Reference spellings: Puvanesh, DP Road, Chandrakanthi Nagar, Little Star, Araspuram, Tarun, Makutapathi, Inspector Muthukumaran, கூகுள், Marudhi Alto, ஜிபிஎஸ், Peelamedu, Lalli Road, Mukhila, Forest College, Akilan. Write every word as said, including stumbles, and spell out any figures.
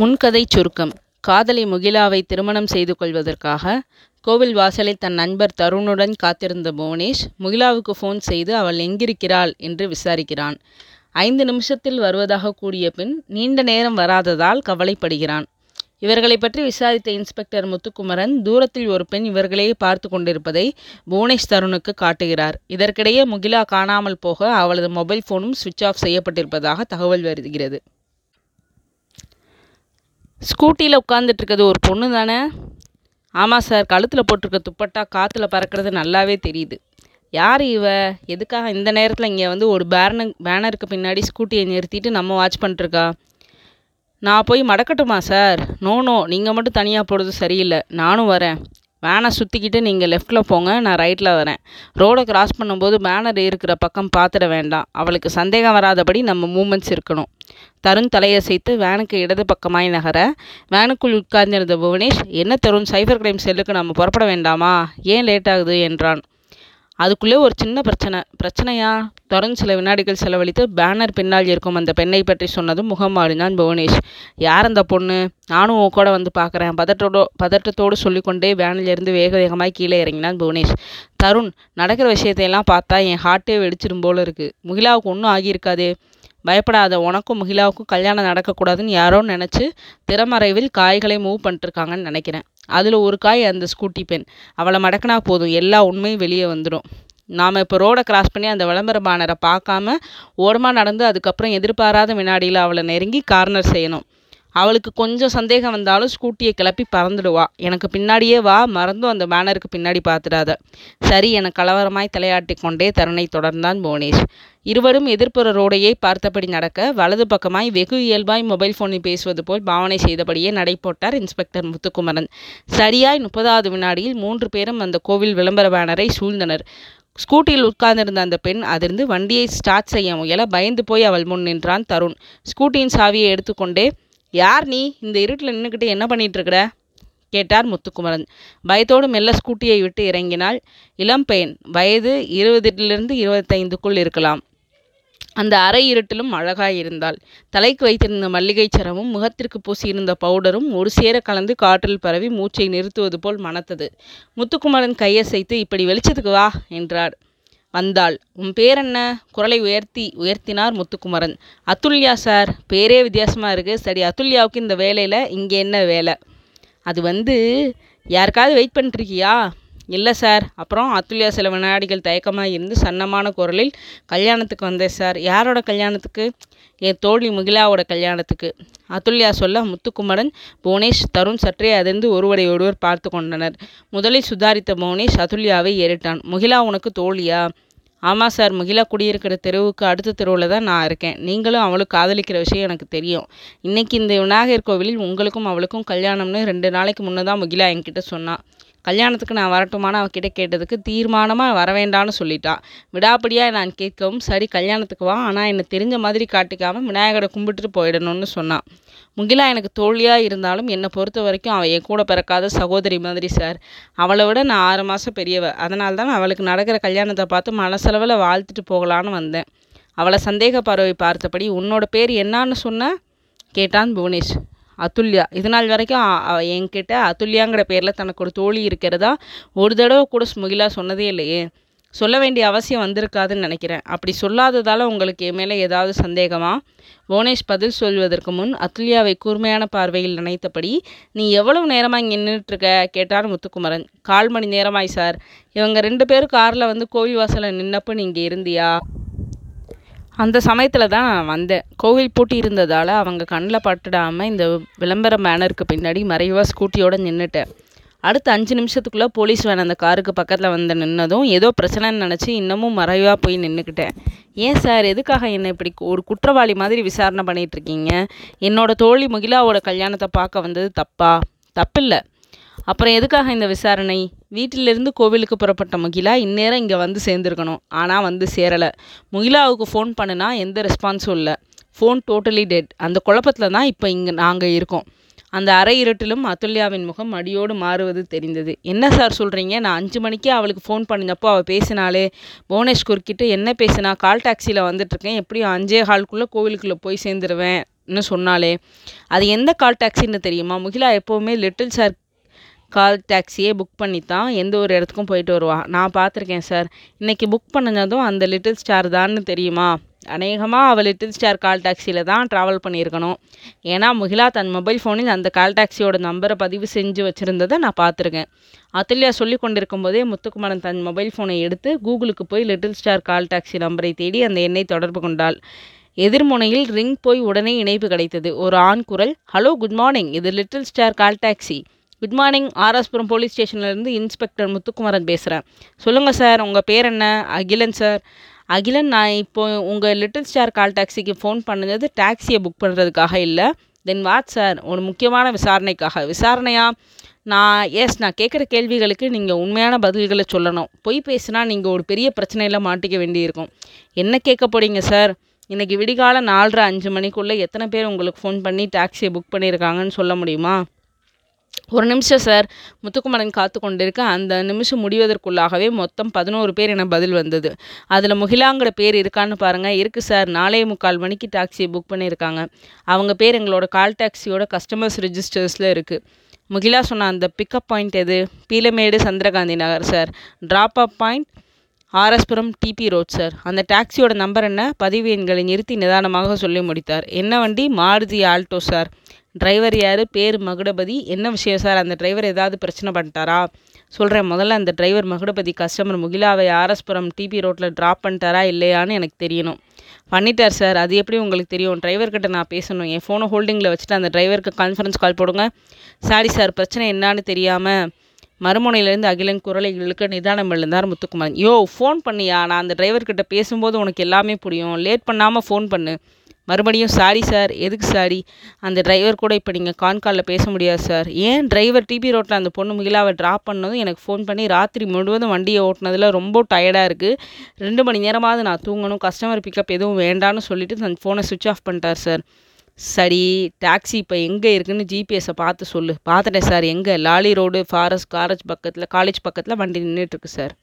முன்கதை சுருக்கம். காதலி முகிலாவை திருமணம் செய்து கொள்வதற்காக கோவில் வாசலில் தன் நண்பர் தருணுடன் காத்திருந்த புவனேஷ் முகிலாவுக்கு ஃபோன் செய்து அவள் எங்கிருக்கிறாள் என்று விசாரிக்கிறான். ஐந்து நிமிஷத்தில் வருவதாக கூறிய பின் நீண்ட நேரம் வராததால் கவலைப்படுகிறான். இவர்களை பற்றி விசாரித்த இன்ஸ்பெக்டர் முத்துக்குமரன் தூரத்தில் ஒரு பெண் இவர்களையே பார்த்து கொண்டிருப்பதை புவனேஷ் தருணுக்கு காட்டுகிறார். இதற்கிடையே முகிலா காணாமல் போக அவளது மொபைல் ஃபோனும் சுவிட்ச் ஆஃப் செய்யப்பட்டிருப்பதாக தகவல் வருகிறது. ஸ்கூட்டியில் உட்காந்துட்டு இருக்கிறது ஒரு பொண்ணு தானே? ஆமாம் சார், கழுத்தில் போட்டிருக்க துப்பட்டா காற்றுல பறக்கிறது நல்லாவே தெரியுது. யார் இவ? எதுக்காக இந்த நேரத்தில் இங்கே வந்து ஒரு பேனர் பேனருக்கு பின்னாடி ஸ்கூட்டியை நிறுத்திட்டு நம்ம வாட்ச் பண்ணிட்டுருக்கா? நான் போய் மடக்கட்டுமா சார்? நோ நோ, நீங்கள் மட்டும் தனியாக போகிறது சரியில்லை, நானும் வரேன். வேனை சுற்றிக்கிட்டு நீங்கள் லெஃப்டில் போங்க, நான் ரைட்டில் வரேன். ரோடை கிராஸ் பண்ணும்போது பேனர் இருக்கிற பக்கம் பார்த்துட வேண்டாம். அவளுக்கு சந்தேகம் வராதபடி நம்ம மூமெண்ட்ஸ் இருக்கணும். தருண் தலையசைத்து வேனுக்கு இடது பக்கமாய் நகர வேனுக்குள் உட்கார்ந்திருந்த புவனேஷ், என்ன தருண், சைபர் கிரைம் செல்லுக்கு நம்ம புறப்பட வேண்டாமா? ஏன் லேட் ஆகுது என்றான். அதுக்குள்ளே ஒரு சின்ன பிரச்சனை. பிரச்சனையா? தருண் சில வினாடிகள் செலவழித்து பேனர் பின்னால் இருக்கும் அந்த பெண்ணை பற்றி சொன்னதும் முகம் மாறினான் புவனேஷ். யார் அந்த பொண்ணு? நானும் உன் கூட வந்து பார்க்குறேன், பதற்றோட பதற்றத்தோடு சொல்லிக்கொண்டே வேனிலிருந்து வேக வேகமாக கீழே இறங்கினான் புவனேஷ். தருண், நடக்கிற விஷயத்தையெல்லாம் பார்த்தா என் ஹார்ட்டே வெடிச்சிடும் போல இருக்குது. முகிலாவுக்கு ஒன்றும் ஆகியிருக்காதே? பயப்படாத, உனக்கும் முகிலாவுக்கும் கல்யாணம் நடக்கக்கூடாதுன்னு யாரோ நினச்சி திறமறைவில் காய்களை மூவ் பண்ணிட்டுருக்காங்கன்னு நினைக்கிறேன். அதில் ஒரு காய் அந்த ஸ்கூட்டி பெண். அவளை மடக்கினா போதும், எல்லா உண்மையும் வெளியே வந்துடும். நாம் இப்போ ரோடை கிராஸ் பண்ணி அந்த விளம்பர பேனரை பார்க்காம ஓரமாக நடந்து அதுக்கப்புறம் எதிர்பாராத வினாடியில் அவளை நெருங்கி கார்னர் செய்யணும். அவளுக்கு கொஞ்சம் சந்தேகம் வந்தாலும் ஸ்கூட்டியை கிளப்பி பறந்துடுவா. எனக்கு பின்னாடியே வா, மறந்தும் அந்த பேனருக்கு பின்னாடி பார்த்துடாத. சரி என கலவரமாய் தலையாட்டி கொண்டே தருணை தொடர்ந்தான் புவனேஷ். இருவரும் எதிர்ப்புற ரோடையே பார்த்தபடி நடக்க வலது பக்கமாய் வெகு இயல்பாய் மொபைல் ஃபோனில் பேசுவது போல் பாவனை செய்தபடியே நடை போட்டார் இன்ஸ்பெக்டர் முத்துக்குமரன். சரியாய் முப்பதாவது வினாடியில் மூன்று பேரும் அந்த கோவில் விளம்பர பேனரை சூழ்ந்தனர். ஸ்கூட்டியில் உட்கார்ந்திருந்த அந்த பெண் அதிர்ந்து வண்டியை ஸ்டார்ட் செய்ய முயல பயந்து போய் அவள் முன் நின்றான் தருண். ஸ்கூட்டியின் சாவியை எடுத்துக்கொண்டே, யார் நீ, இந்த இருட்டில் நின்றுக்கிட்டு என்ன பண்ணிகிட்ருக்கிற கேட்டார் முத்துக்குமரன். பயத்தோடு மெல்ல ஸ்கூட்டியை விட்டு இறங்கினாள் இளம்பெண். வயது இருபதிலிருந்து இருபத்தைந்துக்குள் இருக்கலாம். அந்த அரை இருட்டிலும் அழகாய் இருந்தாள். தலைக்கு வைத்திருந்த மல்லிகை சரமும் முகத்திற்கு பூசியிருந்த பவுடரும் ஒரு சேர கலந்து காற்றில் பரவி மூச்சை நிறுத்துவது போல் மணத்தது. முத்துக்குமரன் கையசைத்து, இப்படி வெளிச்சத்துக்கு வா என்றார். வந்தாள். உன் பேர் என்ன? குரலை உயர்த்தி உயர்த்தினார் முத்துக்குமரன். அத்துல்யா சார். பேரே வித்தியாசமாக இருக்குது. சரி, அத்துல்யாவுக்கு இந்த வேலையில் இங்கே என்ன வேலை? அது வந்து, யாருக்காவது வெயிட் பண்ணிட்டுருக்கியா? இல்லை சார். அப்புறம் அத்துல்யா சில வினாடிகள் தயக்கமாக இருந்து சன்னமான குரலில், கல்யாணத்துக்கு வந்தேன் சார். யாரோட கல்யாணத்துக்கு? என் தோழி முகிலாவோட கல்யாணத்துக்கு அத்துல்யா சொல்ல முத்துக்குமரன் புவனேஷ் தருண் சற்றே அதிர்ந்து ஒருவரை ஒருவர் பார்த்து கொண்டனர். முதலில் சுதாரித்த புவனேஷ் அத்துல்யாவை ஏறிட்டான். முகிலா உனக்கு தோழியா? ஆமாம் சார், முகிலா குடியிருக்கிற தெருவுக்கு அடுத்த தெருவில் தான் நான் இருக்கேன். நீங்களும் அவளுக்கு காதலிக்கிற விஷயம் எனக்கு தெரியும். இன்றைக்கி இந்த விநாயகர் கோவிலில் உங்களுக்கும் அவளுக்கும் கல்யாணம்னு ரெண்டு நாளைக்கு முன்னே தான் முகிலா என்கிட்ட சொன்னான். கல்யாணத்துக்கு நான் வரட்டுமான்னு அவகிட்ட கேட்டதுக்கு தீர்மானமாக வரவேண்டான்னு சொல்லிட்டா. விடாப்படியாக நான் கேட்கவும், சரி கல்யாணத்துக்கு வா, ஆனால் என்னை தெரிஞ்ச மாதிரி காட்டிக்காமல் விநாயகரை கும்பிட்டுட்டு போயிடணும்னு சொன்னான். முகிலா எனக்கு தோழியாக இருந்தாலும் என்னை பொறுத்த வரைக்கும் அவள் என் கூட பிறக்காத சகோதரி மாதிரி சார். அவளை விட நான் ஆறு மாதம் பெரியவ. அதனால தான் அவளுக்கு நடக்கிற கல்யாணத்தை பார்த்து மனசளவில் வாழ்த்துட்டு போகலான்னு வந்தேன். அவளை சந்தேக பார்வை பார்த்தபடி, உன்னோட பேர் என்னான்னு சொன்ன கேட்டான் புவனேஷ். அத்துல்யா. இது நாள் வரைக்கும் என்கிட்ட அத்துல்யாங்கிற பேரில் தனக்கு ஒரு தோழி இருக்கிறதா ஒரு தடவை கூட முகிலா சொன்னதே இல்லையே. சொல்ல வேண்டிய அவசியம் வந்திருக்காதுன்னு நினைக்கிறேன். அப்படி சொல்லாததால் உங்களுக்கு என் மேலே ஏதாவது சந்தேகமா? புவனேஷ் பதில் சொல்வதற்கு முன் அத்துல்யாவை கூர்மையான பார்வையில் நினைத்தபடி, நீ எவ்வளவு நேரமாக இங்கே நின்றுட்டுருக்க கேட்டார் முத்துக்குமரன். கால் மணி நேரமாய் சார். இவங்க ரெண்டு பேரும் காரில் வந்து கோவில் வாசலை நின்னப்போ நீங்கள் இருந்தியா? அந்த சமயத்தில் தான் நான் வந்தேன். கோவில் பூட்டி இருந்ததால் அவங்க கண்ணில் பட்டுடாமல் இந்த விளம்பர பேனருக்கு பின்னாடி மறைவாக ஸ்கூட்டியோடு நின்றுட்டேன். அடுத்த அஞ்சு நிமிஷத்துக்குள்ளே போலீஸ் வேன் அந்த காருக்கு பக்கத்தில் வந்து நின்னதும் ஏதோ பிரச்சனைன்னு நினச்சி இன்னமும் மறைவாக போய் நின்றுக்கிட்டேன். ஏன் சார், எதுக்காக என்னை இப்படி ஒரு குற்றவாளி மாதிரி விசாரணை பண்ணிகிட்ருக்கீங்க? என்னோடய தோழி முகிலாவோட கல்யாணத்தை பார்க்க வந்தது தப்பா? தப்பில்லை. அப்புறம் எதுக்காக இந்த விசாரணை? வீட்டிலிருந்து கோவிலுக்கு புறப்பட்ட முகிலா இந்நேரம் இங்கே வந்து சேர்ந்துருக்கணும், ஆனால் வந்து சேரலை. முகிலாவுக்கு ஃபோன் பண்ணுனா எந்த ரெஸ்பான்ஸும் இல்லை. Phone totally dead. அந்த குழப்பத்தில் தான் இப்போ இங்கே நாங்கள் இருக்கோம். அந்த அரை இருட்டிலும் அத்துல்யாவின் முகம் அடியோடு மாறுவது தெரிந்தது. என்ன சார் சொல்கிறீங்க? நான் அஞ்சு மணிக்கே அவளுக்கு ஃபோன் பண்ணினப்போ அவள் பேசினாலே. புவனேஷ் குறுக்கிட்டு, என்ன பேசினா? கால் டாக்ஸியில் வந்துட்டுருக்கேன், எப்படியும் அஞ்சே ஹாலுக்குள்ளே கோவிலுக்குள்ளே போய் சேர்ந்துருவேன் ன்னு சொன்னாலே அது எந்த கால் டாக்ஸின்னு தெரியுமா? முகிலா எப்போவுமே லிட்டில் சார் கால் டாக்ஸியே புக் பண்ணி தான் எந்த ஒரு இடத்துக்கும் போயிட்டு வருவா. நான் பார்த்துருக்கேன் சார். இன்றைக்கி புக் பண்ணதும் அந்த லிட்டில் ஸ்டார் தான்னு தெரியுமா? அநேகமாக அவள் லிட்டில் ஸ்டார் கால் டாக்ஸியில் தான் ட்ராவல் பண்ணியிருக்கணும். ஏன்னா முகிலா தன் மொபைல் ஃபோனில் அந்த கால் டாக்ஸியோட நம்பரை பதிவு செஞ்சு வச்சுருந்ததை நான் பார்த்துருக்கேன். அத்துல்யா சொல்லி கொண்டிருக்கும் போதே முத்துக்குமாரன் தன் மொபைல் ஃபோனை எடுத்து கூகுளுக்கு போய் லிட்டில் ஸ்டார் கால் டாக்ஸி நம்பரை தேடி அந்த எண்ணை தொடர்பு கொண்டாள். எதிர்முனையில் ரிங் போய் உடனே இணைப்பு கிடைத்தது. ஒரு ஆண் குரல், ஹலோ, குட் மார்னிங், இது little star call taxi. Good morning, RS Puram police ஸ்டேஷன்லேருந்து இன்ஸ்பெக்டர் முத்துக்குமாரன் பேசுகிறேன். சொல்லுங்கள் சார், உங்கள் பேர் என்ன? அகிலன் சார். அகிலன், நான் இப்போது உங்கள் லிட்டில் ஸ்டார் கால் டாக்ஸிக்கு ஃபோன் பண்ணது டாக்ஸியை புக் பண்ணுறதுக்காக இல்லை. Then what sir? ஒரு முக்கியமான விசாரணைக்காக. விசாரணையா? நான் எஸ் நான் கேட்குற கேள்விகளுக்கு நீங்கள் உண்மையான பதில்களை சொல்லணும். பொய் பேசினா நீங்கள் ஒரு பெரிய பிரச்சனையில் மாட்டிக்க வேண்டியிருக்கும். என்ன கேட்க போகிறீங்க சார்? இன்றைக்கி விடிகால நாலரை அஞ்சு மணிக்குள்ளே எத்தனை பேர் உங்களுக்கு ஃபோன் பண்ணி டாக்ஸியை புக் பண்ணியிருக்காங்கன்னு சொல்ல முடியுமா? ஒரு நிமிஷம் சார். முத்துக்குமாரன் காத்து கொண்டிருக்க அந்த நிமிஷம் முடிவதற்குள்ளாகவே மொத்தம் பதினோரு பேர் என பதில் வந்தது. அதில் முகிலாங்கிற பேர் இருக்கான்னு பாருங்கள். இருக்குது சார், நாலே முக்கால் மணிக்கு டாக்ஸியை புக் பண்ணியிருக்காங்க. அவங்க பேர் எங்களோட கால் டாக்ஸியோட கஸ்டமர்ஸ் ரிஜிஸ்டர்ஸில் இருக்குது. முகிலா சொன்ன அந்த பிக்கப் பாயிண்ட் எது? Peelamedu Chandrakanthi Nagar sir. Drop up point RS Puram DP road sir. அந்த டாக்ஸியோட நம்பர் என்ன? பதிவு எண்களை நிறுத்தி நிதானமாக சொல்லி முடித்தார். என்ன வண்டி? Maruti Alto sir. டிரைவர் யார்? பேர் மகுடபதி. என்ன விஷயம் சார்? அந்த டிரைவர் ஏதாவது பிரச்சனை பண்ணிட்டாரா? சொல்கிறேன். முதல்ல அந்த டிரைவர் மகுடபதி கஸ்டமர் முகிலாவை ஆரஸ்புரம் டிபி ரோட்டில் ட்ராப் பண்ணிட்டாரா இல்லையான்னு எனக்கு தெரியணும். பண்ணிட்டார் சார். அது எப்படி உங்களுக்கு தெரியும்? டிரைவர்கிட்ட நான் பேசணும். என் ஃபோனை ஹோல்டிங்கில் வச்சுட்டு அந்த டிரைவருக்கு கான்ஃபரன்ஸ் கால் போடுங்க. சாரி சார், பிரச்சனை என்னான்னு தெரியாமல் மறுமுனையிலிருந்து அகிலன் குரலை இழுக்க நிதானம் எழுந்தார் முத்துக்குமாரன். யோ, ஃபோன் பண்ணியா? நான் அந்த டிரைவர்கிட்ட பேசும்போது உனக்கு எல்லாமே புரியும். லேட் பண்ணாமல் ஃபோன் பண்ணு. மறுபடியும் சாரி சார். எதுக்கு சாரி? அந்த டிரைவர் கூட இப்போ நீங்கள் கான்காலில் பேச முடியாது சார். ஏன்? டிரைவர் டிபி ரோட்டில் அந்த பொண்ணு முகிலாவை ட்ராப் பண்ணதும் எனக்கு ஃபோன் பண்ணி ராத்திரி முழுவதும் வண்டியை ஓட்டினதில் ரொம்ப டயர்டாக இருக்குது, ரெண்டு மணி நேரமாவது நான் தூங்கணும், கஸ்டமர் பிக்கப் எதுவும் வேண்டான்னு சொல்லிவிட்டு தன் ஃபோனை சுவிட்ச் ஆஃப் பண்ணிட்டார் சார். சரி, டாக்ஸி இப்போ எங்கே இருக்குதுன்னு ஜிபிஎஸை பார்த்து சொல்லு. பார்த்துட்டேன் சார். எங்கே? லாலி ரோடு ஃபாரஸ்ட் காலேஜ் பக்கத்தில் காலேஜ் பக்கத்தில் வண்டி நின்றுட்டுருக்கு சார்.